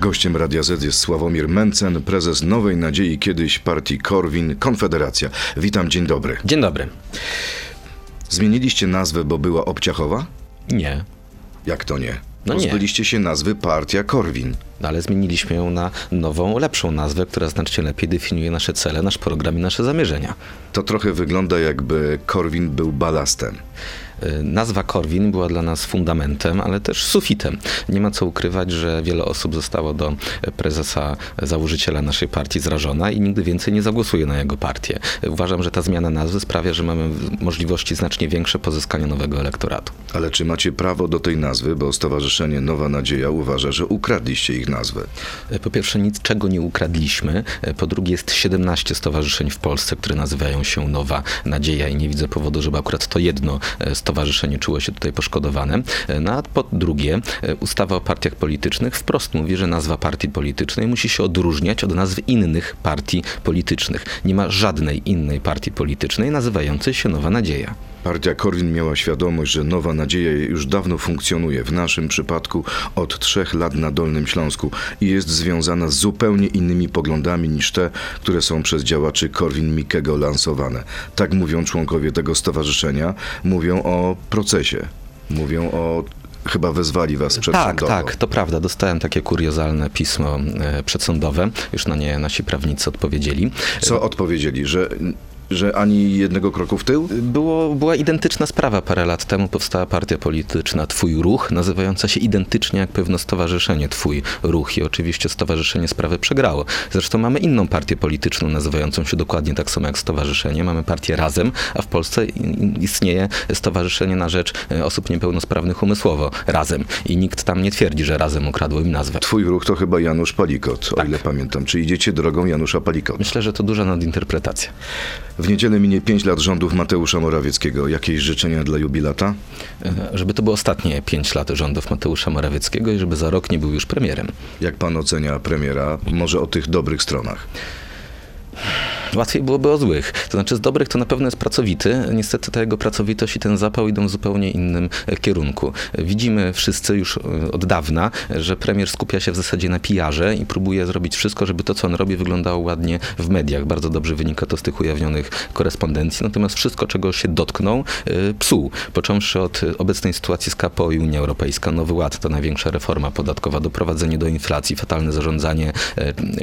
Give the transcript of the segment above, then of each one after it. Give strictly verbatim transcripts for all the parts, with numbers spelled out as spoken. Gościem Radia Z jest Sławomir Mentzen, prezes Nowej Nadziei, kiedyś partii Korwin Konfederacja. Witam, dzień dobry. Dzień dobry. Zmieniliście nazwę, bo była obciachowa? Nie. Jak to nie? No Pozbyliście nie. się nazwy Partia Korwin. No ale zmieniliśmy ją na nową, lepszą nazwę, która znacznie lepiej definiuje nasze cele, nasz program i nasze zamierzenia. To trochę wygląda, jakby Korwin był balastem. Nazwa Korwin była dla nas fundamentem, ale też sufitem. Nie ma co ukrywać, że wiele osób zostało do prezesa, założyciela naszej partii zrażona i nigdy więcej nie zagłosuje na jego partię. Uważam, że ta zmiana nazwy sprawia, że mamy możliwości znacznie większe pozyskania nowego elektoratu. Ale czy macie prawo do tej nazwy, bo Stowarzyszenie Nowa Nadzieja uważa, że ukradliście ich nazwę? Po pierwsze, niczego nie ukradliśmy. Po drugie, jest siedemnaście stowarzyszeń w Polsce, które nazywają się Nowa Nadzieja i nie widzę powodu, żeby akurat to jedno z Stowarzyszenie czuło się tutaj poszkodowane. No a po drugie, ustawa o partiach politycznych wprost mówi, że nazwa partii politycznej musi się odróżniać od nazw innych partii politycznych. Nie ma żadnej innej partii politycznej nazywającej się Nowa Nadzieja. Partia Korwin miała świadomość, że Nowa Nadzieja już dawno funkcjonuje, w naszym przypadku od trzech lat na Dolnym Śląsku i jest związana z zupełnie innymi poglądami niż te, które są przez działaczy Korwin-Mikkego lansowane. Tak mówią członkowie tego stowarzyszenia, mówią o procesie, mówią o... Chyba wezwali was przedsądowo. Tak, tak, to prawda. Dostałem takie kuriozalne pismo przedsądowe. Już na nie nasi prawnicy odpowiedzieli. Co odpowiedzieli? Że... Że ani jednego kroku w tył? Było, była identyczna sprawa. Parę lat temu powstała partia polityczna Twój Ruch, nazywająca się identycznie jak pewne stowarzyszenie Twój Ruch. I oczywiście stowarzyszenie sprawy przegrało. Zresztą mamy inną partię polityczną, nazywającą się dokładnie tak samo jak stowarzyszenie. Mamy partię Razem, a w Polsce istnieje Stowarzyszenie na Rzecz Osób Niepełnosprawnych Umysłowo Razem. I nikt tam nie twierdzi, że Razem ukradło im nazwę. Twój Ruch to chyba Janusz Palikot, tak. O ile pamiętam. Czy idziecie drogą Janusza Palikota? Myślę, że to duża nadinterpretacja. W niedzielę minie pięć lat rządów Mateusza Morawieckiego. Jakieś życzenia dla jubilata? Żeby to było ostatnie pięć lat rządów Mateusza Morawieckiego i żeby za rok nie był już premierem. Jak pan ocenia premiera? Może o tych dobrych stronach? Łatwiej byłoby o złych. To znaczy z dobrych to na pewno jest pracowity. Niestety ta jego pracowitość i ten zapał idą w zupełnie innym kierunku. Widzimy wszyscy już od dawna, że premier skupia się w zasadzie na pijarze i próbuje zrobić wszystko, żeby to, co on robi, wyglądało ładnie w mediach. Bardzo dobrze wynika to z tych ujawnionych korespondencji. Natomiast wszystko, czego się dotknął, psuł. Począwszy od obecnej sytuacji z K P O i Unia Europejska. Nowy Ład, ta największa reforma podatkowa, doprowadzenie do inflacji, fatalne zarządzanie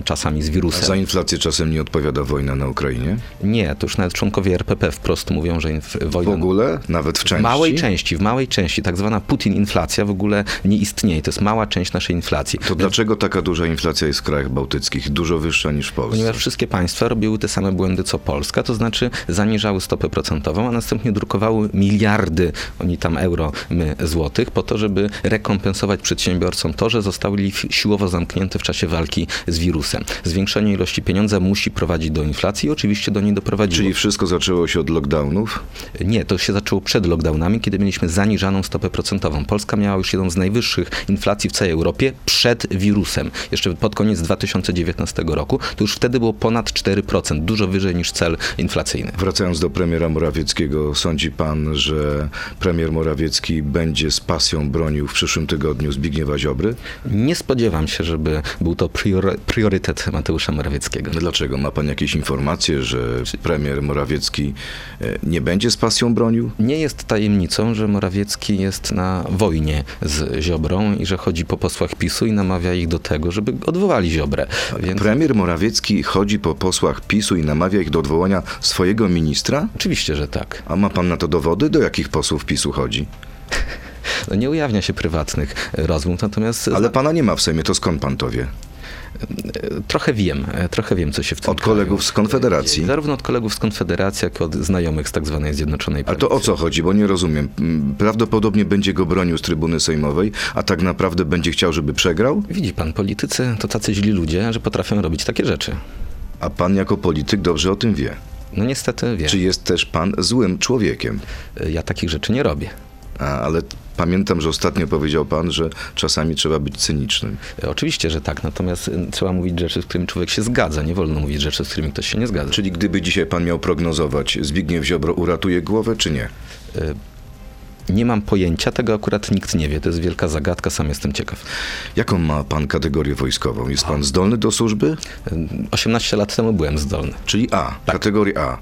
czasami z wirusem. A za inflację czasem nie odpowiada wojna na Ukrainie? Nie, to już nawet członkowie R P P wprost mówią, że inf- wojna... W ogóle? Nawet w części? W małej części, w małej części. Tak zwana Putin-inflacja w ogóle nie istnieje. To jest mała część naszej inflacji. To Więc... dlaczego taka duża inflacja jest w krajach bałtyckich? Dużo wyższa niż w Polsce? Ponieważ wszystkie państwa robiły te same błędy, co Polska, to znaczy zaniżały stopę procentową, a następnie drukowały miliardy, oni tam euro, my złotych, po to, żeby rekompensować przedsiębiorcom to, że zostali siłowo zamknięte w czasie walki z wirusem. Zwiększenie ilości pieniądza musi prowadzić do inflacji. I oczywiście do niej doprowadziło. Czyli wszystko zaczęło się od lockdownów? Nie, to się zaczęło przed lockdownami, kiedy mieliśmy zaniżaną stopę procentową. Polska miała już jedną z najwyższych inflacji w całej Europie przed wirusem. Jeszcze pod koniec dwa tysiące dziewiętnastego roku. To już wtedy było ponad cztery procent. Dużo wyżej niż cel inflacyjny. Wracając do premiera Morawieckiego, sądzi pan, że premier Morawiecki będzie z pasją bronił w przyszłym tygodniu Zbigniewa Ziobry? Nie spodziewam się, żeby był to priory- priorytet Mateusza Morawieckiego. Dlaczego? Ma pan jakieś informacje? Informację, że premier Morawiecki nie będzie z pasją bronił? Nie jest tajemnicą, że Morawiecki jest na wojnie z Ziobrą i że chodzi po posłach PiSu i namawia ich do tego, żeby odwołali Ziobrę. Więc... Premier Morawiecki chodzi po posłach PiSu i namawia ich do odwołania swojego ministra? Oczywiście, że tak. A ma pan na to dowody? Do jakich posłów PiSu chodzi? No nie ujawnia się prywatnych rozmów, natomiast... Ale pana nie ma w Sejmie, to skąd pan to wie? Trochę wiem, trochę wiem, co się w tym Od kraju. kolegów z Konfederacji? Zarówno od kolegów z Konfederacji, jak i od znajomych z tak zwanej Zjednoczonej Prawicy. A to o co chodzi, bo nie rozumiem. Prawdopodobnie będzie go bronił z trybuny sejmowej, a tak naprawdę będzie chciał, żeby przegrał? Widzi pan, politycy to tacy źli ludzie, że potrafią robić takie rzeczy. A pan jako polityk dobrze o tym wie? No niestety wiem. Czy jest też pan złym człowiekiem? Ja takich rzeczy nie robię. A, ale... Pamiętam, że ostatnio powiedział pan, że czasami trzeba być cynicznym. Oczywiście, że tak, natomiast trzeba mówić rzeczy, z którymi człowiek się zgadza. Nie wolno mówić rzeczy, z którymi ktoś się nie zgadza. Czyli gdyby dzisiaj pan miał prognozować, Zbigniew Ziobro uratuje głowę, czy nie? Y- Nie mam pojęcia, tego akurat nikt nie wie. To jest wielka zagadka, sam jestem ciekaw. Jaką ma pan kategorię wojskową? Jest pan zdolny do służby? osiemnaście lat temu byłem zdolny. Czyli A, tak. Kategoria A.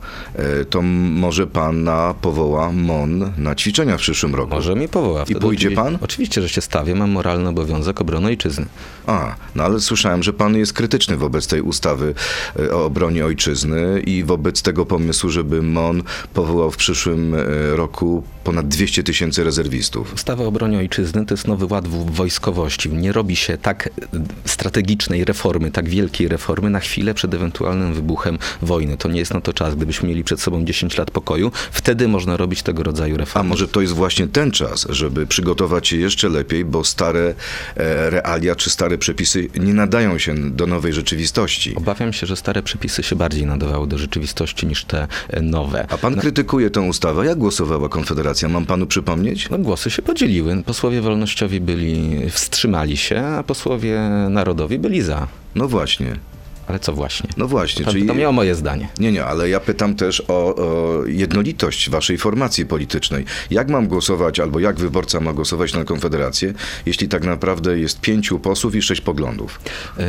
To może pana powoła M O N na ćwiczenia w przyszłym roku? Może mi powoła. Wtedy I pójdzie oczywiście, pan? Oczywiście, że się stawię. Mam moralny obowiązek obrony ojczyzny. A, no ale słyszałem, że pan jest krytyczny wobec tej ustawy o obronie ojczyzny i wobec tego pomysłu, żeby M O N powołał w przyszłym roku ponad dwieście tysięcy rezerwistów. Ustawa o obronie ojczyzny to jest nowy ład wojskowości. Nie robi się tak strategicznej reformy, tak wielkiej reformy na chwilę przed ewentualnym wybuchem wojny. To nie jest na to czas. Gdybyśmy mieli przed sobą dziesięć lat pokoju, wtedy można robić tego rodzaju reformy. A może to jest właśnie ten czas, żeby przygotować się jeszcze lepiej, bo stare realia czy stare przepisy nie nadają się do nowej rzeczywistości. Obawiam się, że stare przepisy się bardziej nadawały do rzeczywistości niż te nowe. A pan no. krytykuje tę ustawę. Jak głosowała Konfederacja? Mam panu przypomnieć? No, głosy się podzieliły. Posłowie wolnościowi byli, wstrzymali się, a posłowie narodowi byli za. No właśnie. Ale co właśnie? No właśnie. Pan czyli... pyta mnie o moje zdanie. Nie, nie, ale ja pytam też o, o jednolitość waszej formacji politycznej. Jak mam głosować, albo jak wyborca ma głosować na Konfederację, jeśli tak naprawdę jest pięciu posłów i sześć poglądów?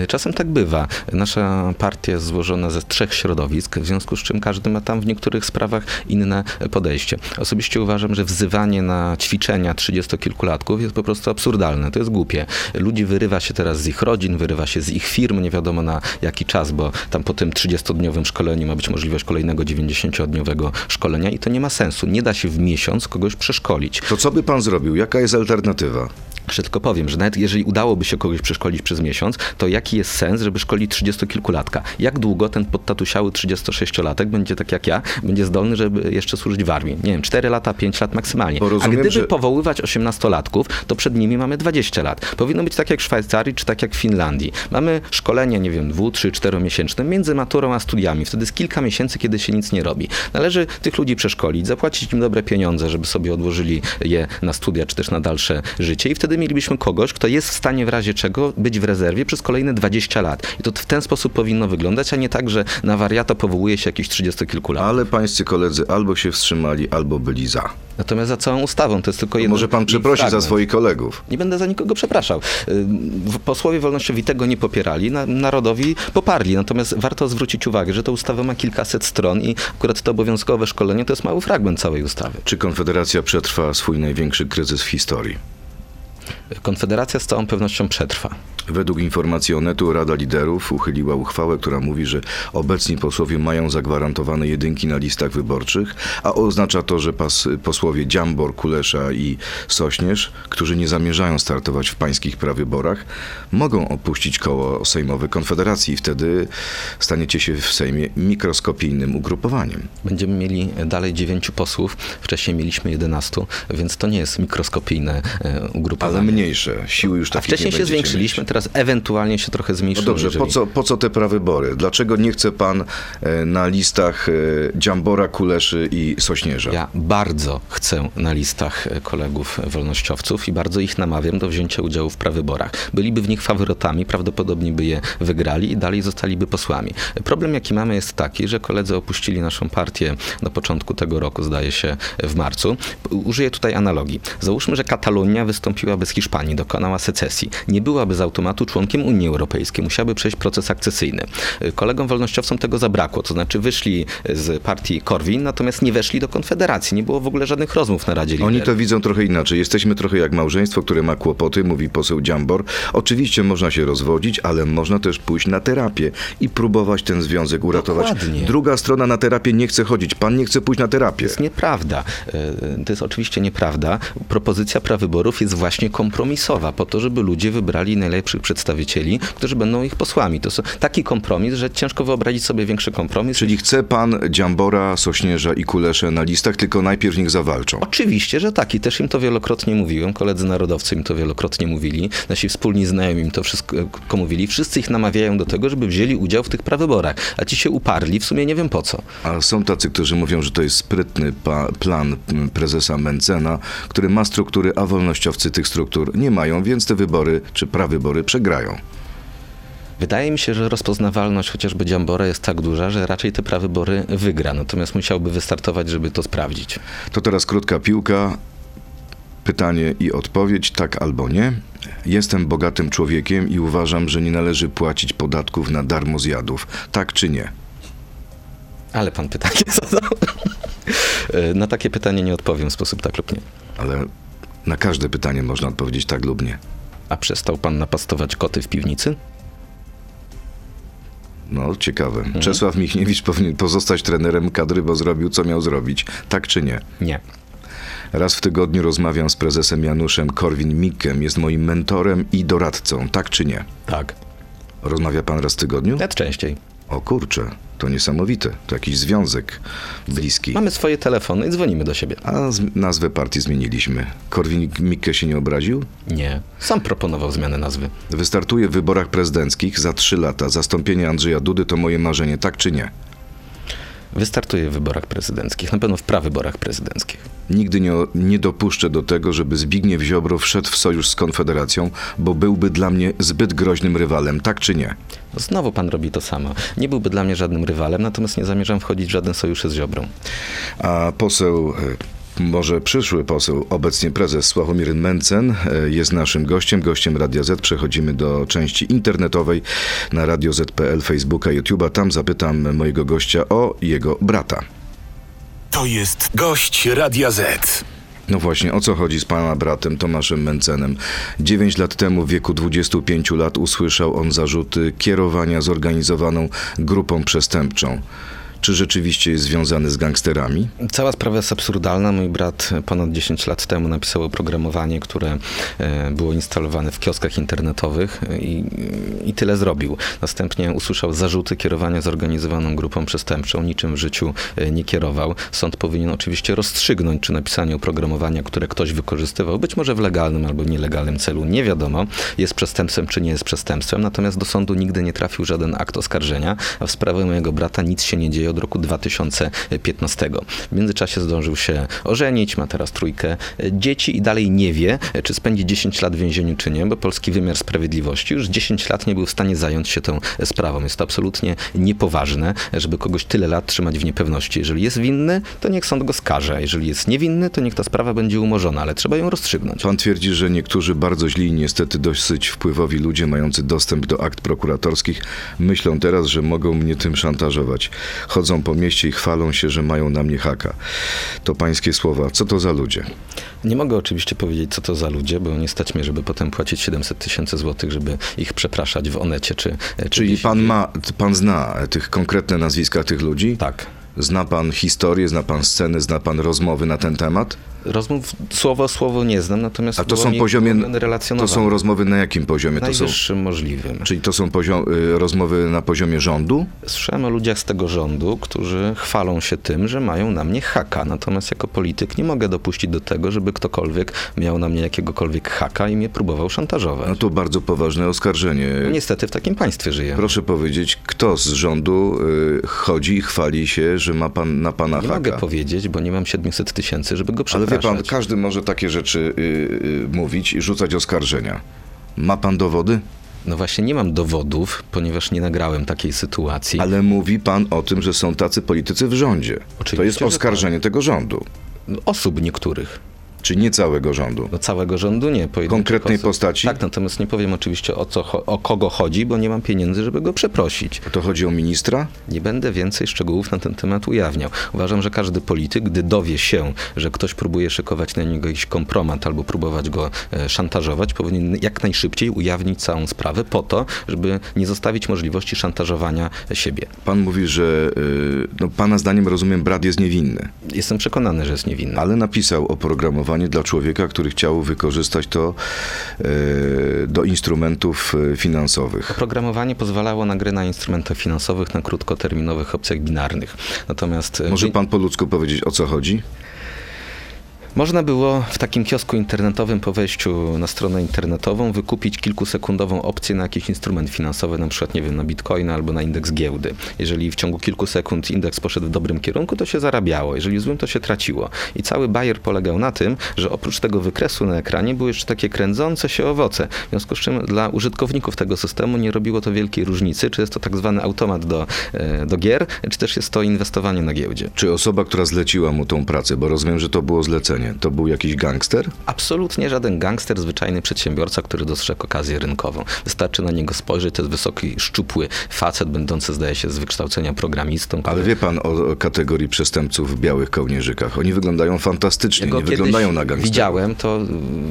Czasem tak bywa. Nasza partia jest złożona ze trzech środowisk, w związku z czym każdy ma tam w niektórych sprawach inne podejście. Osobiście uważam, że wzywanie na ćwiczenia trzydziestokilkulatków jest po prostu absurdalne. To jest głupie. Ludzi wyrywa się teraz z ich rodzin, wyrywa się z ich firm, nie wiadomo na jaki czas, bo tam po tym trzydziestodniowym szkoleniu ma być możliwość kolejnego dziewięćdziesięciodniowego szkolenia i to nie ma sensu. Nie da się w miesiąc kogoś przeszkolić. To co by pan zrobił? Jaka jest alternatywa? Jeszcze tylko powiem, że nawet jeżeli udałoby się kogoś przeszkolić przez miesiąc, to jaki jest sens, żeby szkolić trzydziestokilkulatka? Jak długo ten podtatusiały trzydziestosześciolatek będzie tak jak ja, będzie zdolny, żeby jeszcze służyć w armii? Nie wiem, cztery lata, pięć lat maksymalnie. A gdyby że... powoływać osiemnastolatków, to przed nimi mamy dwadzieścia lat. Powinno być tak jak w Szwajcarii, czy tak jak w Finlandii. Mamy szkolenie, nie wiem, dwu, trzy, czteromiesięczne między maturą a studiami. Wtedy jest kilka miesięcy, kiedy się nic nie robi. Należy tych ludzi przeszkolić, zapłacić im dobre pieniądze, żeby sobie odłożyli je na studia, czy też na dalsze życie i wtedy mielibyśmy kogoś, kto jest w stanie w razie czego być w rezerwie przez kolejne dwadzieścia lat. I to w ten sposób powinno wyglądać, a nie tak, że na wariata powołuje się jakichś trzydziestokilkulatków. Ale pańscy koledzy albo się wstrzymali, albo byli za. Natomiast za całą ustawą to jest tylko jedno. Może pan przeprosi za swoich kolegów. Nie będę za nikogo przepraszał. Posłowie wolnościowi tego nie popierali, na, narodowi poparli. Natomiast warto zwrócić uwagę, że ta ustawa ma kilkaset stron i akurat to obowiązkowe szkolenie to jest mały fragment całej ustawy. Czy Konfederacja przetrwa swój największy kryzys w historii? Konfederacja z całą pewnością przetrwa. Według informacji Onetu Rada Liderów uchyliła uchwałę, która mówi, że obecni posłowie mają zagwarantowane jedynki na listach wyborczych, a oznacza to, że pas, posłowie Dziambor, Kulesza i Sośnierz, którzy nie zamierzają startować w pańskich prawyborach, mogą opuścić koło sejmowe Konfederacji i wtedy staniecie się w Sejmie mikroskopijnym ugrupowaniem. Będziemy mieli dalej dziewięciu posłów, wcześniej mieliśmy jedenastu, więc to nie jest mikroskopijne ugrupowanie. Ale mniejsze, siły już takie nie będziecie. A wcześniej się zwiększyliśmy, mieć. Teraz ewentualnie się trochę zmniejszymy. No dobrze, jeżeli... po, co, po co te prawybory? Dlaczego nie chce pan na listach Dziambora, Kuleszy i Sośnierza? Ja bardzo chcę na listach kolegów wolnościowców i bardzo ich namawiam do wzięcia udziału w prawyborach. Byliby w nich faworytami, prawdopodobnie by je wygrali i dalej zostaliby posłami. Problem jaki mamy jest taki, że koledzy opuścili naszą partię na początku tego roku, zdaje się w marcu. Użyję tutaj analogii. Załóżmy, że Katalonia wystąpiłaby z Hiszpanii, dokonała secesji. Nie byłaby z automatu członkiem Unii Europejskiej. Musiałaby przejść proces akcesyjny. Kolegom wolnościowcom tego zabrakło, to znaczy wyszli z partii Korwin, natomiast nie weszli do Konfederacji. Nie było w ogóle żadnych rozmów na Radzie Liderów. Oni to widzą trochę inaczej. Jesteśmy trochę jak małżeństwo, które ma kłopoty, mówi poseł Dziambor. Oczywiście można się rozwodzić, ale można też pójść na terapię i próbować ten związek uratować. Dokładnie. Druga strona na terapię nie chce chodzić. Pan nie chce pójść na terapię. To jest nieprawda. To jest oczywiście nieprawda. Propozycja prawyborów jest właśnie kompromisowa, po to, żeby ludzie wybrali najlepszych przedstawicieli, którzy będą ich posłami. To jest taki kompromis, że ciężko wyobrazić sobie większy kompromis. Czyli chce pan Dziambora, Sośnierza i Kuleszę na listach, tylko najpierw niech zawalczą. Oczywiście, że tak. I też im to wielokrotnie mówiłem. Koledzy narodowcy im to wielokrotnie mówili. Nasi wspólni znajomi im to wszystko mówili. Wszyscy ich namawiają do tego, żeby wzięli udział w tych prawyborach. A ci się uparli. W sumie nie wiem po co. A są tacy, którzy mówią, że to jest sprytny pa- plan prezesa Mentzena, który ma struktury, a wolnościowcy tych struktur nie mają, więc te wybory czy prawybory przegrają. Wydaje mi się, że rozpoznawalność chociażby Dziambora jest tak duża, że raczej te prawybory wygra. Natomiast musiałby wystartować, żeby to sprawdzić. To teraz krótka piłka. Pytanie i odpowiedź, tak albo nie. Jestem bogatym człowiekiem i uważam, że nie należy płacić podatków na darmozjadów. Tak czy nie? Ale pan pytanie zadał. Na takie pytanie nie odpowiem w sposób tak lub nie. Ale na każde pytanie można odpowiedzieć tak lub nie. A przestał pan napastować koty w piwnicy? No, ciekawe. Mhm. Czesław Michniewicz powinien pozostać trenerem kadry, bo zrobił, co miał zrobić. Tak czy nie? Nie. Raz w tygodniu rozmawiam z prezesem Januszem Korwin-Mikkem. Jest moim mentorem i doradcą. Tak czy nie? Tak. Rozmawia pan raz w tygodniu? Nawet częściej. O kurczę, to niesamowite. To jakiś związek bliski. Mamy swoje telefony i dzwonimy do siebie. A nazwę partii zmieniliśmy. Korwin-Mikke się nie obraził? Nie. Sam proponował zmianę nazwy. Wystartuję w wyborach prezydenckich za trzy lata. Zastąpienie Andrzeja Dudy to moje marzenie. Tak czy nie? Wystartuję w wyborach prezydenckich, na pewno w prawyborach prezydenckich. Nigdy nie, nie dopuszczę do tego, żeby Zbigniew Ziobro wszedł w sojusz z Konfederacją, bo byłby dla mnie zbyt groźnym rywalem, tak czy nie? Znowu pan robi to samo. Nie byłby dla mnie żadnym rywalem, natomiast nie zamierzam wchodzić w żaden sojusz z Ziobrą. A poseł... Może przyszły poseł, obecnie prezes Sławomir Mentzen jest naszym gościem, gościem Radia Z. Przechodzimy do części internetowej na radio zet kropka pe el, Facebooka, YouTube'a. Tam zapytam mojego gościa o jego brata. To jest gość Radia Z. No właśnie, o co chodzi z pana bratem Tomaszem Mentzenem? dziewięć lat temu w wieku dwudziestu pięciu lat usłyszał on zarzuty kierowania zorganizowaną grupą przestępczą. Czy rzeczywiście jest związany z gangsterami? Cała sprawa jest absurdalna. Mój brat ponad dziesięć lat temu napisał oprogramowanie, które było instalowane w kioskach internetowych i, i tyle zrobił. Następnie usłyszał zarzuty kierowania zorganizowaną grupą przestępczą. Niczym w życiu nie kierował. Sąd powinien oczywiście rozstrzygnąć, czy napisanie oprogramowania, które ktoś wykorzystywał, być może w legalnym albo nielegalnym celu, nie wiadomo, jest przestępstwem, czy nie jest przestępstwem. Natomiast do sądu nigdy nie trafił żaden akt oskarżenia, a w sprawie mojego brata nic się nie dzieje od roku dwa tysiące piętnastego. W międzyczasie zdążył się ożenić, ma teraz trójkę dzieci i dalej nie wie, czy spędzi dziesięć lat w więzieniu, czy nie, bo polski wymiar sprawiedliwości już dziesięć lat nie był w stanie zająć się tą sprawą. Jest to absolutnie niepoważne, żeby kogoś tyle lat trzymać w niepewności. Jeżeli jest winny, to niech sąd go skarze. Jeżeli jest niewinny, to niech ta sprawa będzie umorzona, ale trzeba ją rozstrzygnąć. Pan twierdzi, że niektórzy bardzo źli i niestety dosyć wpływowi ludzie mający dostęp do akt prokuratorskich myślą teraz, że mogą mnie tym szantażować. Chodzą po mieście i chwalą się, że mają na mnie haka. To pańskie słowa. Co to za ludzie? Nie mogę oczywiście powiedzieć, co to za ludzie, bo nie stać mnie, żeby potem płacić siedemset tysięcy złotych, żeby ich przepraszać w Onecie. Czy, czy Czyli gdzieś... pan ma, pan zna tych konkretne nazwiska tych ludzi? Tak. Zna pan historię, zna pan sceny, zna pan rozmowy na ten temat? Rozmów słowo słowo nie znam, natomiast... A to są poziomie, to są rozmowy na jakim poziomie? Najwyższym to są, możliwym. Czyli to są poziom, rozmowy na poziomie rządu? Słyszałem o ludziach z tego rządu, którzy chwalą się tym, że mają na mnie haka. Natomiast jako polityk nie mogę dopuścić do tego, żeby ktokolwiek miał na mnie jakiegokolwiek haka i mnie próbował szantażować. No to bardzo poważne oskarżenie. Niestety w takim państwie żyjemy. Proszę powiedzieć, kto z rządu y, chodzi i chwali się, że ma pan na pana haka? Nie mogę powiedzieć, bo nie mam siedemset tysięcy, żeby go przepraszać. Ale wie pan, każdy może takie rzeczy yy, yy, mówić i rzucać oskarżenia. Ma pan dowody? No właśnie nie mam dowodów, ponieważ nie nagrałem takiej sytuacji. Ale mówi pan o tym, że są tacy politycy w rządzie. Oczywiście, to jest oskarżenie tego rządu. Osób niektórych. Czy nie całego rządu? No całego rządu nie. Konkretnej osób. Postaci? Tak, natomiast nie powiem oczywiście o, co, o kogo chodzi, bo nie mam pieniędzy, żeby go przeprosić. To chodzi o ministra? Nie będę więcej szczegółów na ten temat ujawniał. Uważam, że każdy polityk, gdy dowie się, że ktoś próbuje szykować na niego jakiś kompromat albo próbować go e, szantażować, powinien jak najszybciej ujawnić całą sprawę po to, żeby nie zostawić możliwości szantażowania siebie. Pan mówi, że y, no, pana zdaniem, rozumiem, brat jest niewinny. Jestem przekonany, że jest niewinny. Ale napisał oprogramowanie dla człowieka, który chciał wykorzystać to y, do instrumentów finansowych. Oprogramowanie pozwalało na gry na instrumentach finansowych na krótkoterminowych opcjach binarnych. Natomiast... Może pan po ludzku powiedzieć, o co chodzi? Można było w takim kiosku internetowym po wejściu na stronę internetową wykupić kilkusekundową opcję na jakiś instrument finansowy, na przykład, nie wiem, na bitcoina albo na indeks giełdy. Jeżeli w ciągu kilku sekund indeks poszedł w dobrym kierunku, to się zarabiało, jeżeli w złym, to się traciło. I cały bajer polegał na tym, że oprócz tego wykresu na ekranie były jeszcze takie kręcące się owoce. W związku z czym dla użytkowników tego systemu nie robiło to wielkiej różnicy, czy jest to tak zwany automat do, do gier, czy też jest to inwestowanie na giełdzie. Czy osoba, która zleciła mu tą pracę, bo rozumiem, że to było zlecenie, pytanie, to był jakiś gangster? Absolutnie żaden gangster, zwyczajny przedsiębiorca, który dostrzegł okazję rynkową. Wystarczy na niego spojrzeć, to jest wysoki, szczupły facet, będący, zdaje się, z wykształcenia programistą. Który... Ale wie pan o kategorii przestępców w białych kołnierzykach? Oni wyglądają fantastycznie, nie wyglądają na gangsterów. Widziałem, to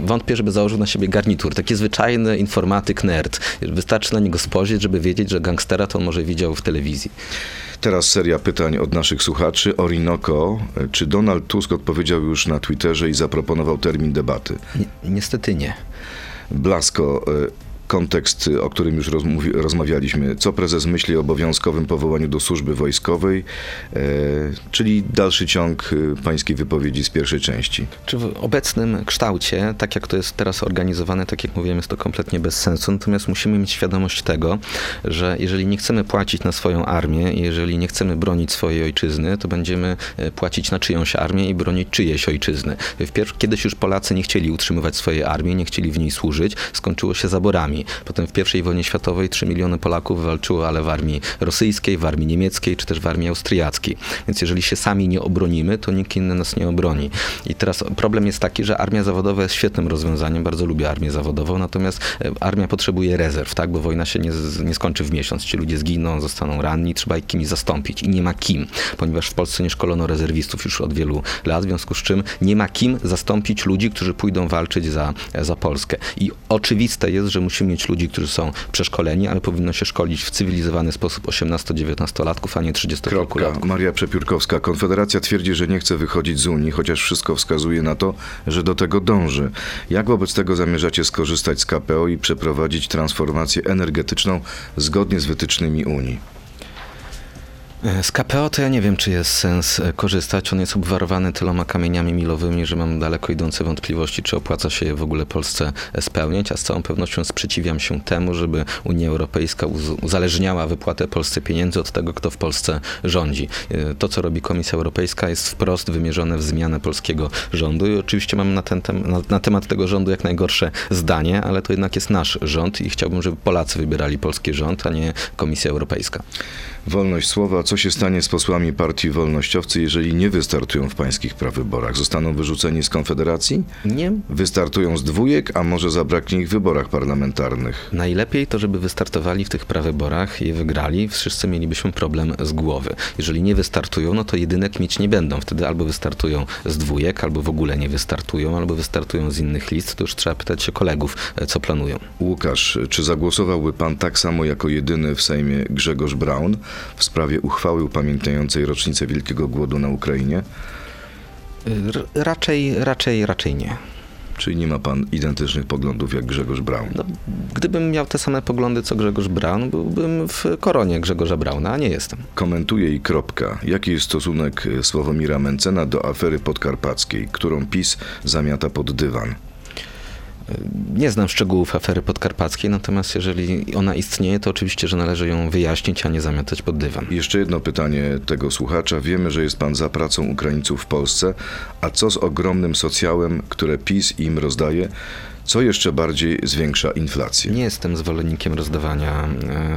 wątpię, żeby założył na siebie garnitur. Taki zwyczajny informatyk nerd. Wystarczy na niego spojrzeć, żeby wiedzieć, że gangstera to on może widział w telewizji. Teraz seria pytań od naszych słuchaczy. Orinoco, czy Donald Tusk odpowiedział już na Twitterze i zaproponował termin debaty? Ni- niestety nie. Blasko, kontekst, o którym już rozmówi- rozmawialiśmy. Co prezes myśli o obowiązkowym powołaniu do służby wojskowej, e, czyli dalszy ciąg pańskiej wypowiedzi z pierwszej części? Czy w obecnym kształcie, tak jak to jest teraz organizowane, tak jak mówiłem, jest to kompletnie bez sensu. Natomiast musimy mieć świadomość tego, że jeżeli nie chcemy płacić na swoją armię, jeżeli nie chcemy bronić swojej ojczyzny, to będziemy płacić na czyjąś armię i bronić czyjejś ojczyzny. Wpierw, kiedyś już Polacy nie chcieli utrzymywać swojej armii, nie chcieli w niej służyć. Skończyło się zaborami. Potem w pierwszej wojnie światowej trzy miliony Polaków walczyło, ale w armii rosyjskiej, w armii niemieckiej, czy też w armii austriackiej. Więc jeżeli się sami nie obronimy, to nikt inny nas nie obroni. I teraz problem jest taki, że armia zawodowa jest świetnym rozwiązaniem, bardzo lubię armię zawodową, natomiast armia potrzebuje rezerw, tak, bo wojna się nie, nie skończy w miesiąc. Ci ludzie zginą, zostaną ranni, trzeba ich kimś zastąpić i nie ma kim, ponieważ w Polsce nie szkolono rezerwistów już od wielu lat, w związku z czym nie ma kim zastąpić ludzi, którzy pójdą walczyć za, za Polskę. I oczywiste jest, że musimy mieć ludzi, którzy są przeszkoleni, ale powinno się szkolić w cywilizowany sposób osiemnastu-dziewiętnastolatków, a nie trzydziestolatków. Maria Przepiórkowska. Konfederacja twierdzi, że nie chce wychodzić z Unii, chociaż wszystko wskazuje na to, że do tego dąży. Jak wobec tego zamierzacie skorzystać z K P O i przeprowadzić transformację energetyczną zgodnie z wytycznymi Unii? Z K P O to ja nie wiem, czy jest sens korzystać. On jest obwarowany tyloma kamieniami milowymi, że mam daleko idące wątpliwości, czy opłaca się je w ogóle Polsce spełniać, a z całą pewnością sprzeciwiam się temu, żeby Unia Europejska uzależniała wypłatę Polsce pieniędzy od tego, kto w Polsce rządzi. To, co robi Komisja Europejska, jest wprost wymierzone w zmianę polskiego rządu i oczywiście mam na, ten tem- na, na temat tego rządu jak najgorsze zdanie, ale to jednak jest nasz rząd i chciałbym, żeby Polacy wybierali polski rząd, a nie Komisja Europejska. Wolność słowa. Co się stanie z posłami partii wolnościowcy, jeżeli nie wystartują w pańskich prawyborach? Zostaną wyrzuceni z Konfederacji? Nie. Wystartują z dwójek, a może zabraknie ich w wyborach parlamentarnych? Najlepiej to, żeby wystartowali w tych prawyborach i wygrali. Wszyscy mielibyśmy problem z głowy. Jeżeli nie wystartują, no to jedynek mieć nie będą. Wtedy albo wystartują z dwójek, albo w ogóle nie wystartują, albo wystartują z innych list. To już trzeba pytać się kolegów, co planują. Łukasz, czy zagłosowałby pan tak samo jako jedyny w Sejmie Grzegorz Braun w sprawie uchwały upamiętniającej rocznicę Wielkiego Głodu na Ukrainie? R- raczej, raczej, raczej nie. Czyli nie ma pan identycznych poglądów jak Grzegorz Braun? No, gdybym miał te same poglądy co Grzegorz Braun, byłbym w koronie Grzegorza Brauna, a nie jestem. Komentuje i kropka. Jaki jest stosunek Sławomira Mentzena do afery podkarpackiej, którą PiS zamiata pod dywan? Nie znam szczegółów afery podkarpackiej, natomiast jeżeli ona istnieje, to oczywiście, że należy ją wyjaśnić, a nie zamiatać pod dywan. Jeszcze jedno pytanie tego słuchacza. Wiemy, że jest pan za pracą Ukraińców w Polsce, a co z ogromnym socjałem, które PiS im rozdaje? Co jeszcze bardziej zwiększa inflację? Nie jestem zwolennikiem rozdawania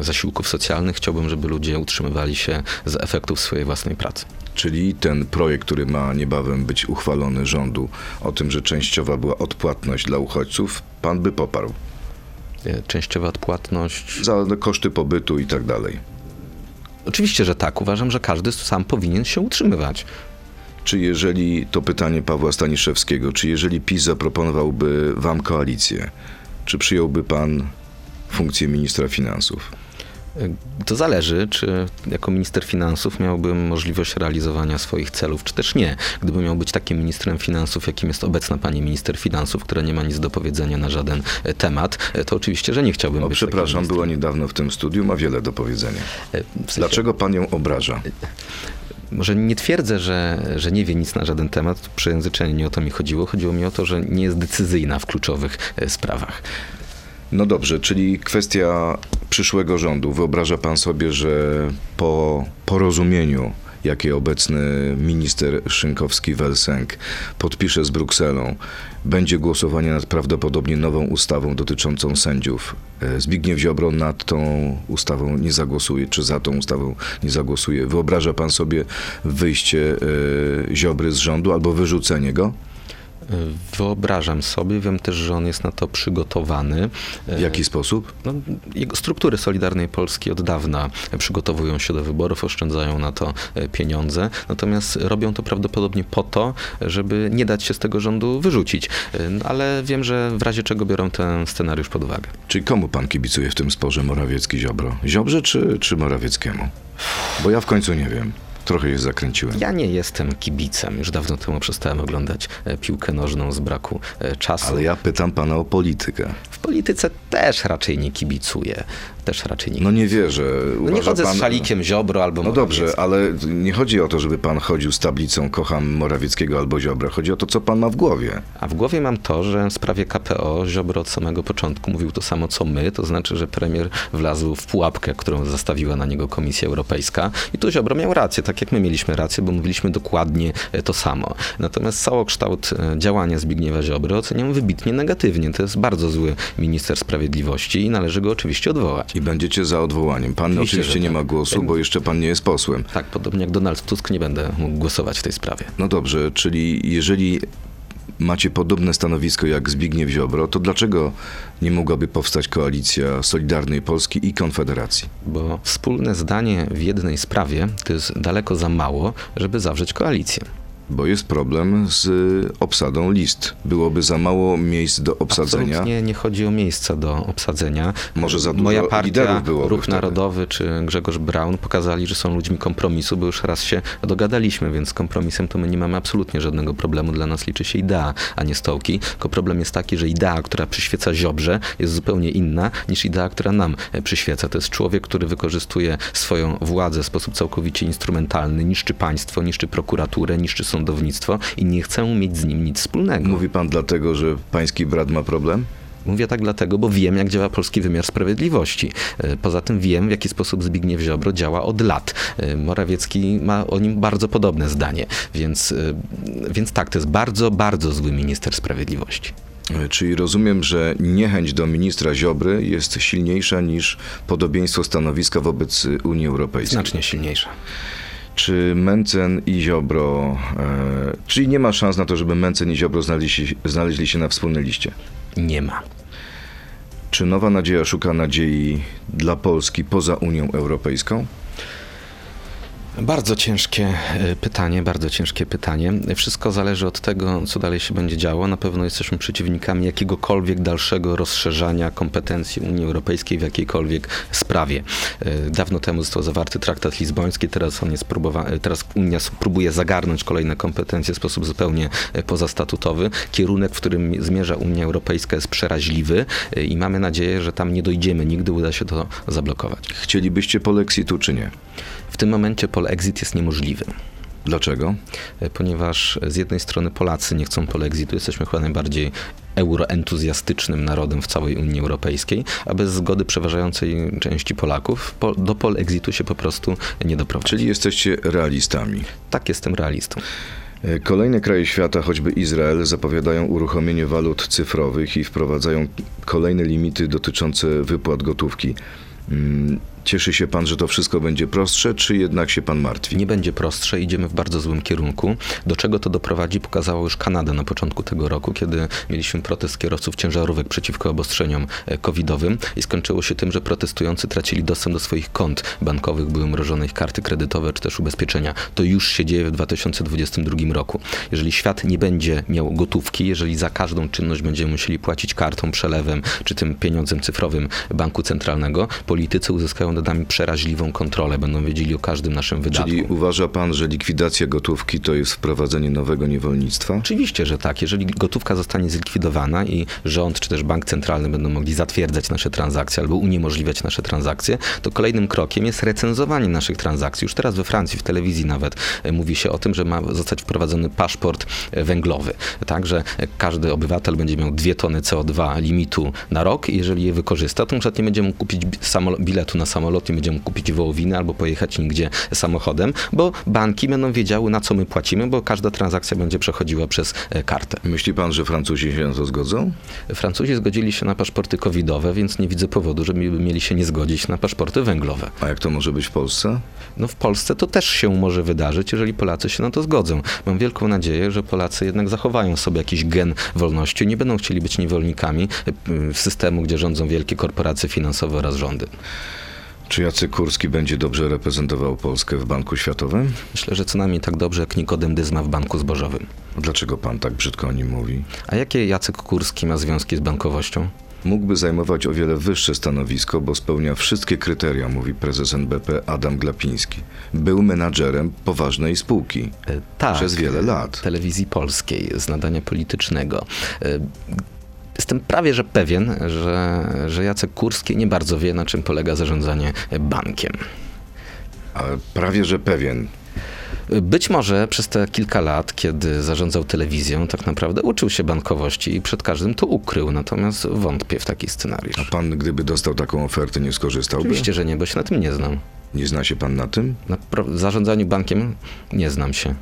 zasiłków socjalnych. Chciałbym, żeby ludzie utrzymywali się z efektów swojej własnej pracy. Czyli ten projekt, który ma niebawem być uchwalony rządu, o tym, że częściowa była odpłatność dla uchodźców, pan by poparł? Częściowa odpłatność? Za koszty pobytu i tak dalej. Oczywiście, że tak. Uważam, że każdy sam powinien się utrzymywać. Czy jeżeli, to pytanie Pawła Staniszewskiego, czy jeżeli PiS zaproponowałby wam koalicję, czy przyjąłby pan funkcję ministra finansów? To zależy, czy jako minister finansów miałbym możliwość realizowania swoich celów, czy też nie. Gdybym miał być takim ministrem finansów, jakim jest obecna pani minister finansów, która nie ma nic do powiedzenia na żaden temat, to oczywiście, że nie chciałbym o, być takim ministrem. Przepraszam, była niedawno w tym studiu, ma wiele do powiedzenia. W sensie... Dlaczego pan ją obraża? Może nie twierdzę, że, że nie wie nic na żaden temat, przejęzyczenie nie o to mi chodziło. Chodziło mi o to, że nie jest decyzyjna w kluczowych sprawach. No dobrze, czyli kwestia przyszłego rządu. Wyobraża pan sobie, że po porozumieniu, jakie obecny minister Szynkowski-Welsenk podpisze z Brukselą, będzie głosowanie nad prawdopodobnie nową ustawą dotyczącą sędziów. Zbigniew Ziobro nad tą ustawą nie zagłosuje, czy za tą ustawą nie zagłosuje. Wyobraża pan sobie wyjście Ziobry z rządu albo wyrzucenie go? wyobrażam sobie, wiem też, że on jest na to przygotowany. W jaki sposób? No, jego struktury Solidarnej Polski od dawna przygotowują się do wyborów, oszczędzają na to pieniądze, natomiast robią to prawdopodobnie po to, żeby nie dać się z tego rządu wyrzucić. No, ale wiem, że w razie czego biorą ten scenariusz pod uwagę. Czyli komu pan kibicuje w tym sporze Morawiecki-Ziobro? Ziobrze czy, czy Morawieckiemu? Bo ja w końcu nie wiem. Trochę je zakręciłem. Ja nie jestem kibicem. Już dawno temu przestałem oglądać piłkę nożną z braku czasu. Ale ja pytam pana o politykę. W polityce też raczej nie kibicuję. Też raczej nie. No nie wierzę. No nie chodzę pan... z szalikiem Ziobro albo no Morawieckiego. Dobrze, ale nie chodzi o to, żeby pan chodził z tablicą kocham Morawieckiego albo Ziobra. Chodzi o to, co pan ma w głowie. A w głowie mam to, że w sprawie K P O Ziobro od samego początku mówił to samo, co my. To znaczy, że premier wlazł w pułapkę, którą zastawiła na niego Komisja Europejska. I tu Ziobro miał rację, tak jak my mieliśmy rację, bo mówiliśmy dokładnie to samo. Natomiast całokształt działania Zbigniewa Ziobry oceniam wybitnie negatywnie. To jest bardzo zły minister sprawiedliwości i należy go oczywiście odwołać. I będziecie za odwołaniem. Pan oczywiście, oczywiście nie tak. ma głosu, bo jeszcze pan nie jest posłem. Tak, podobnie jak Donald Tusk nie będę mógł głosować w tej sprawie. No dobrze, czyli jeżeli macie podobne stanowisko jak Zbigniew Ziobro, to dlaczego nie mogłaby powstać koalicja Solidarnej Polski i Konfederacji? Bo wspólne zdanie w jednej sprawie to jest daleko za mało, żeby zawrzeć koalicję. Bo jest problem z obsadą list. Byłoby za mało miejsc do obsadzenia. Absolutnie nie chodzi o miejsca do obsadzenia. Może za dużo moja partia, Ruch Narodowy czy Grzegorz Braun pokazali, że są ludźmi kompromisu, bo już raz się dogadaliśmy, więc z kompromisem to my nie mamy absolutnie żadnego problemu. Dla nas liczy się idea, a nie stołki. Tylko problem jest taki, że idea, która przyświeca Ziobrze, jest zupełnie inna niż idea, która nam przyświeca. To jest człowiek, który wykorzystuje swoją władzę w sposób całkowicie instrumentalny, niszczy państwo, niszczy prokuraturę, niszczy sąd. Sądownictwo i nie chcę mieć z nim nic wspólnego. Mówi pan dlatego, że pański brat ma problem? Mówię tak dlatego, bo wiem, jak działa polski wymiar sprawiedliwości. Poza tym wiem, w jaki sposób Zbigniew Ziobro działa od lat. Morawiecki ma o nim bardzo podobne zdanie, więc, więc tak, to jest bardzo, bardzo zły minister sprawiedliwości. Czyli rozumiem, że niechęć do ministra Ziobry jest silniejsza niż podobieństwo stanowiska wobec Unii Europejskiej. Znacznie silniejsza. Czy Mentzen i Ziobro, e, czyli nie ma szans na to, żeby Mentzen i Ziobro znaleźli, znaleźli się na wspólnej liście? Nie ma. Czy Nowa Nadzieja szuka nadziei dla Polski poza Unią Europejską? Bardzo ciężkie pytanie, bardzo ciężkie pytanie. Wszystko zależy od tego, co dalej się będzie działo. Na pewno jesteśmy przeciwnikami jakiegokolwiek dalszego rozszerzania kompetencji Unii Europejskiej w jakiejkolwiek sprawie. Dawno temu został zawarty traktat lizboński, teraz, on jest próbowa- teraz Unia próbuje zagarnąć kolejne kompetencje w sposób zupełnie pozastatutowy. Kierunek, w którym zmierza Unia Europejska jest przeraźliwy i mamy nadzieję, że tam nie dojdziemy. Nigdy uda się to zablokować. Chcielibyście polexitu czy nie? W tym momencie polexit jest niemożliwy. Dlaczego? Ponieważ z jednej strony Polacy nie chcą polexitu, jesteśmy chyba najbardziej euroentuzjastycznym narodem w całej Unii Europejskiej, a bez zgody przeważającej części Polaków po, do polexitu się po prostu nie doprowadzi. Czyli jesteście realistami. Tak, jestem realistą. Kolejne kraje świata, choćby Izrael, zapowiadają uruchomienie walut cyfrowych i wprowadzają kolejne limity dotyczące wypłat gotówki. Cieszy się pan, że to wszystko będzie prostsze, czy jednak się pan martwi? Nie będzie prostsze, idziemy w bardzo złym kierunku. Do czego to doprowadzi, pokazała już Kanada na początku tego roku, kiedy mieliśmy protest kierowców ciężarówek przeciwko obostrzeniom covidowym i skończyło się tym, że protestujący tracili dostęp do swoich kont bankowych, były mrożone ich karty kredytowe czy też ubezpieczenia. To już się dzieje w dwa tysiące dwudziestym drugim roku. Jeżeli świat nie będzie miał gotówki, jeżeli za każdą czynność będziemy musieli płacić kartą, przelewem czy tym pieniądzem cyfrowym banku centralnego, politycy uzyskają nad nami przeraźliwą kontrolę, będą wiedzieli o każdym naszym wydatku. Czyli uważa pan, że likwidacja gotówki to jest wprowadzenie nowego niewolnictwa? Oczywiście, że tak. Jeżeli gotówka zostanie zlikwidowana i rząd czy też bank centralny będą mogli zatwierdzać nasze transakcje albo uniemożliwiać nasze transakcje, to kolejnym krokiem jest recenzowanie naszych transakcji. Już teraz we Francji, w telewizji nawet mówi się o tym, że ma zostać wprowadzony paszport węglowy. Także każdy obywatel będzie miał dwie tony C O dwa limitu na rok i jeżeli je wykorzysta, to na przykład nie będzie mógł kupić biletu na samolot samolot i będziemy kupić wołowinę albo pojechać nigdzie samochodem, bo banki będą wiedziały, na co my płacimy, bo każda transakcja będzie przechodziła przez kartę. Myśli pan, że Francuzi się na to zgodzą? Francuzi zgodzili się na paszporty covidowe, więc nie widzę powodu, żeby mieli się nie zgodzić na paszporty węglowe. A jak to może być w Polsce? No w Polsce to też się może wydarzyć, jeżeli Polacy się na to zgodzą. Mam wielką nadzieję, że Polacy jednak zachowają sobie jakiś gen wolności, nie będą chcieli być niewolnikami systemu, gdzie rządzą wielkie korporacje finansowe oraz rządy. Czy Jacek Kurski będzie dobrze reprezentował Polskę w Banku Światowym? Myślę, że co najmniej tak dobrze jak Nikodem Dyzma w Banku Zbożowym. Dlaczego pan tak brzydko o nim mówi? A jakie Jacek Kurski ma związki z bankowością? Mógłby zajmować o wiele wyższe stanowisko, bo spełnia wszystkie kryteria, mówi prezes en be pe Adam Glapiński. Był menadżerem poważnej spółki e, tak, przez wiele lat. Telewizji Polskiej, z nadania politycznego. E, Jestem prawie, że pewien, że, że Jacek Kurski nie bardzo wie, na czym polega zarządzanie bankiem. Ale prawie, że pewien. Być może przez te kilka lat, kiedy zarządzał telewizją, tak naprawdę uczył się bankowości i przed każdym to ukrył, natomiast wątpię w taki scenariusz. A pan, gdyby dostał taką ofertę, nie skorzystałby? Oczywiście, że nie, bo się na tym nie znam. Nie zna się pan na tym? Na pro- zarządzaniu bankiem nie znam się.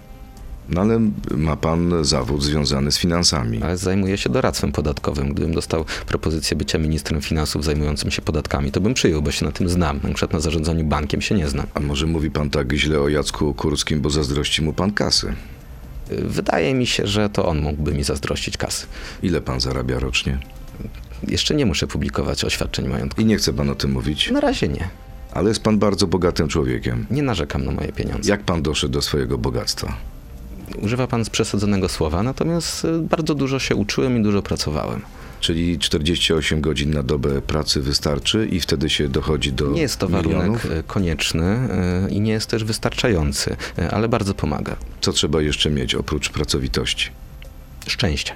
No ale ma pan zawód związany z finansami. Ale zajmuję się doradztwem podatkowym. Gdybym dostał propozycję bycia ministrem finansów zajmującym się podatkami, to bym przyjął, bo się na tym znam. Na przykład na zarządzaniu bankiem się nie znam. A może mówi pan tak źle o Jacku Kurskim, bo zazdrości mu pan kasy? Wydaje mi się, że to on mógłby mi zazdrościć kasy. Ile pan zarabia rocznie? Jeszcze nie muszę publikować oświadczeń majątkowych. I nie chce pan o tym mówić? Na razie nie. Ale jest pan bardzo bogatym człowiekiem. Nie narzekam na moje pieniądze. Jak pan doszedł do swojego bogactwa? Używa pan przesadzonego słowa, natomiast bardzo dużo się uczyłem i dużo pracowałem. Czyli czterdzieści osiem godzin na dobę pracy wystarczy i wtedy się dochodzi do milionów? Nie jest to milionów. Warunek konieczny i nie jest też wystarczający, ale bardzo pomaga. Co trzeba jeszcze mieć oprócz pracowitości? Szczęście.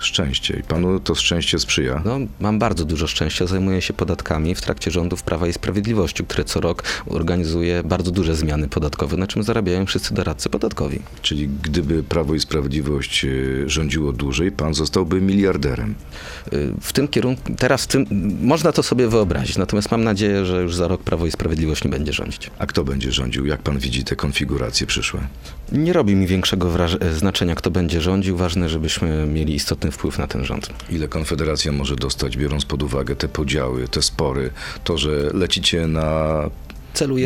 Szczęście. I panu to szczęście sprzyja? No, mam bardzo dużo szczęścia. Zajmuję się podatkami w trakcie rządów Prawa i Sprawiedliwości, które co rok organizuje bardzo duże zmiany podatkowe, na czym zarabiają wszyscy doradcy podatkowi. Czyli gdyby Prawo i Sprawiedliwość rządziło dłużej, pan zostałby miliarderem? W tym kierunku, teraz w tym, można to sobie wyobrazić, natomiast mam nadzieję, że już za rok Prawo i Sprawiedliwość nie będzie rządzić. A kto będzie rządził? Jak pan widzi te konfiguracje przyszłe? Nie robi mi większego wraż- znaczenia, kto będzie rządził. Ważne, żebyśmy mieli istotne wpływ na ten rząd. Ile Konfederacja może dostać, biorąc pod uwagę te podziały, te spory, to, że lecicie na,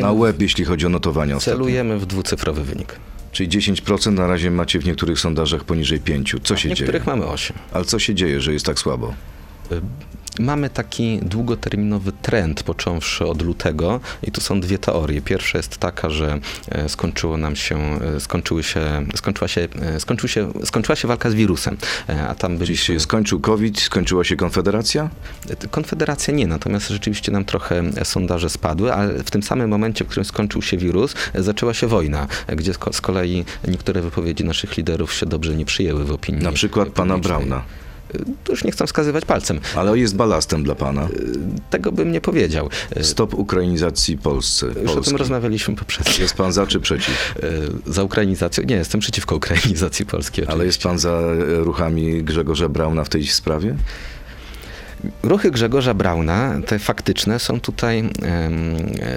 na łeb, jeśli chodzi o notowania ostatnie? Celujemy w dwucyfrowy wynik. Czyli dziesięć procent na razie macie w niektórych sondażach poniżej pięć. Co się dzieje? W niektórych mamy osiem. Ale co się dzieje, że jest tak słabo? Y- Mamy taki długoterminowy trend, począwszy od lutego, i tu są dwie teorie. Pierwsza jest taka, że skończyło nam się, skończyły się, skończyła się, skończył się, skończyła się walka z wirusem, a tam byliśmy... Czyli się skończył COVID, skończyła się Konfederacja? Konfederacja nie, natomiast rzeczywiście nam trochę sondaże spadły, ale w tym samym momencie, w którym skończył się wirus, zaczęła się wojna, gdzie z kolei niektóre wypowiedzi naszych liderów się dobrze nie przyjęły w opinii. Na przykład pana Brauna. Tu już nie chcę wskazywać palcem. Ale jest balastem dla pana. Tego bym nie powiedział. Stop ukrainizacji Polsce. Już Polski. O tym rozmawialiśmy poprzednio. Jest pan za czy przeciw? Za ukrainizacją? Nie, jestem przeciwko ukrainizacji Polski. Oczywiście. Ale jest pan za ruchami Grzegorza Brauna w tej sprawie? Ruchy Grzegorza Brauna, te faktyczne, są tutaj um,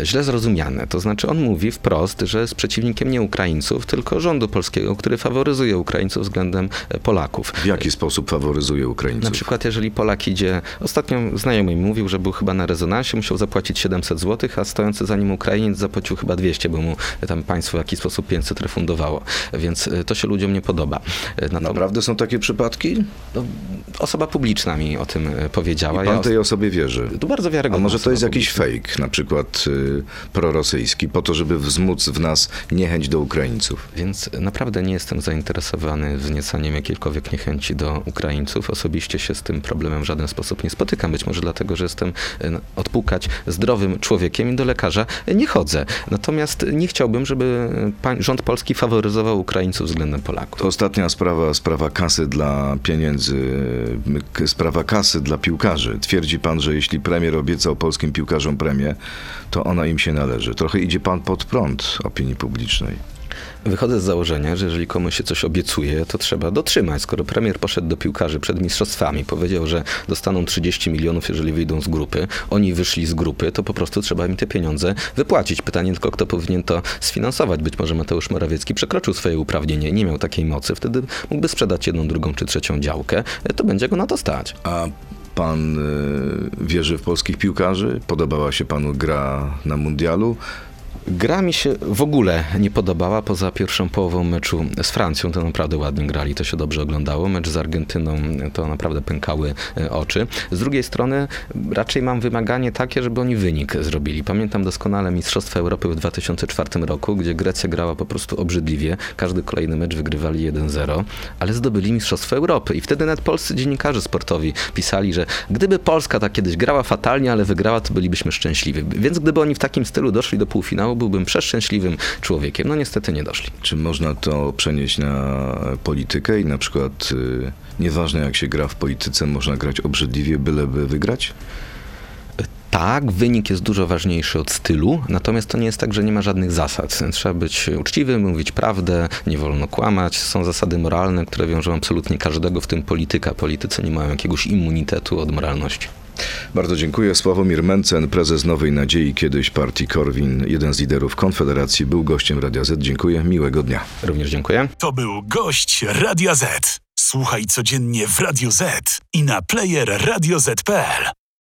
źle zrozumiane. To znaczy on mówi wprost, że jest przeciwnikiem nie Ukraińców, tylko rządu polskiego, który faworyzuje Ukraińców względem Polaków. W jaki sposób faworyzuje Ukraińców? Na przykład jeżeli Polak idzie, ostatnio znajomy mi mówił, że był chyba na rezonansie, musiał zapłacić siedemset złotych, a stojący za nim Ukrainiec zapłacił chyba dwieście, bo mu tam państwo w jakiś sposób pięćset refundowało. Więc to się ludziom nie podoba. Na to... Naprawdę są takie przypadki? No, osoba publiczna mi o tym powiedziała. Działa. I pan ja tej osobie wierzy. To bardzo wiarygodne. A może to jest jakiś fake, na przykład y, prorosyjski, po to, żeby wzmóc w nas niechęć do Ukraińców. Więc naprawdę nie jestem zainteresowany wzniecaniem jakiejkolwiek niechęci do Ukraińców. Osobiście się z tym problemem w żaden sposób nie spotykam. Być może dlatego, że jestem y, odpukać zdrowym człowiekiem i do lekarza nie chodzę. Natomiast nie chciałbym, żeby pan, rząd polski faworyzował Ukraińców względem Polaków. To ostatnia sprawa, sprawa kasy dla pieniędzy, sprawa kasy dla piłkarzy piłkarzy. Twierdzi pan, że jeśli premier obiecał polskim piłkarzom premię, to ona im się należy. Trochę idzie pan pod prąd opinii publicznej. Wychodzę z założenia, że jeżeli komuś się coś obiecuje, to trzeba dotrzymać. Skoro premier poszedł do piłkarzy przed mistrzostwami, powiedział, że dostaną trzydzieści milionów, jeżeli wyjdą z grupy, oni wyszli z grupy, to po prostu trzeba im te pieniądze wypłacić. Pytanie tylko, kto powinien to sfinansować. Być może Mateusz Morawiecki przekroczył swoje uprawnienie, nie miał takiej mocy, wtedy mógłby sprzedać jedną, drugą czy trzecią działkę, to będzie go na to stać. A pan wierzy w polskich piłkarzy? Podobała się panu gra na mundialu? Gra mi się w ogóle nie podobała, poza pierwszą połową meczu z Francją, to naprawdę ładnie grali, to się dobrze oglądało. Mecz z Argentyną to naprawdę pękały oczy. Z drugiej strony raczej mam wymaganie takie, żeby oni wynik zrobili. Pamiętam doskonale Mistrzostwa Europy w dwa tysiące czwartym roku, gdzie Grecja grała po prostu obrzydliwie. Każdy kolejny mecz wygrywali jeden zero, ale zdobyli Mistrzostwo Europy. I wtedy nawet polscy dziennikarze sportowi pisali, że gdyby Polska tak kiedyś grała fatalnie, ale wygrała, to bylibyśmy szczęśliwi. Więc gdyby oni w takim stylu doszli do półfinału, byłbym przeszczęśliwym człowiekiem. No niestety nie doszli. Czy można to przenieść na politykę i na przykład yy, nieważne jak się gra w polityce, można grać obrzydliwie, byleby wygrać? Tak, wynik jest dużo ważniejszy od stylu, natomiast to nie jest tak, że nie ma żadnych zasad. Trzeba być uczciwym, mówić prawdę, nie wolno kłamać. Są zasady moralne, które wiążą absolutnie każdego, w tym polityka. Politycy nie mają jakiegoś immunitetu od moralności. Bardzo dziękuję. Sławomir Mentzen, prezes Nowej Nadziei, kiedyś partii Korwin, jeden z liderów Konfederacji, był gościem Radia Z. Dziękuję, miłego dnia. Również dziękuję. To był gość Radia Z. Słuchaj codziennie w Radio Z i na player radio zet kropka pe el.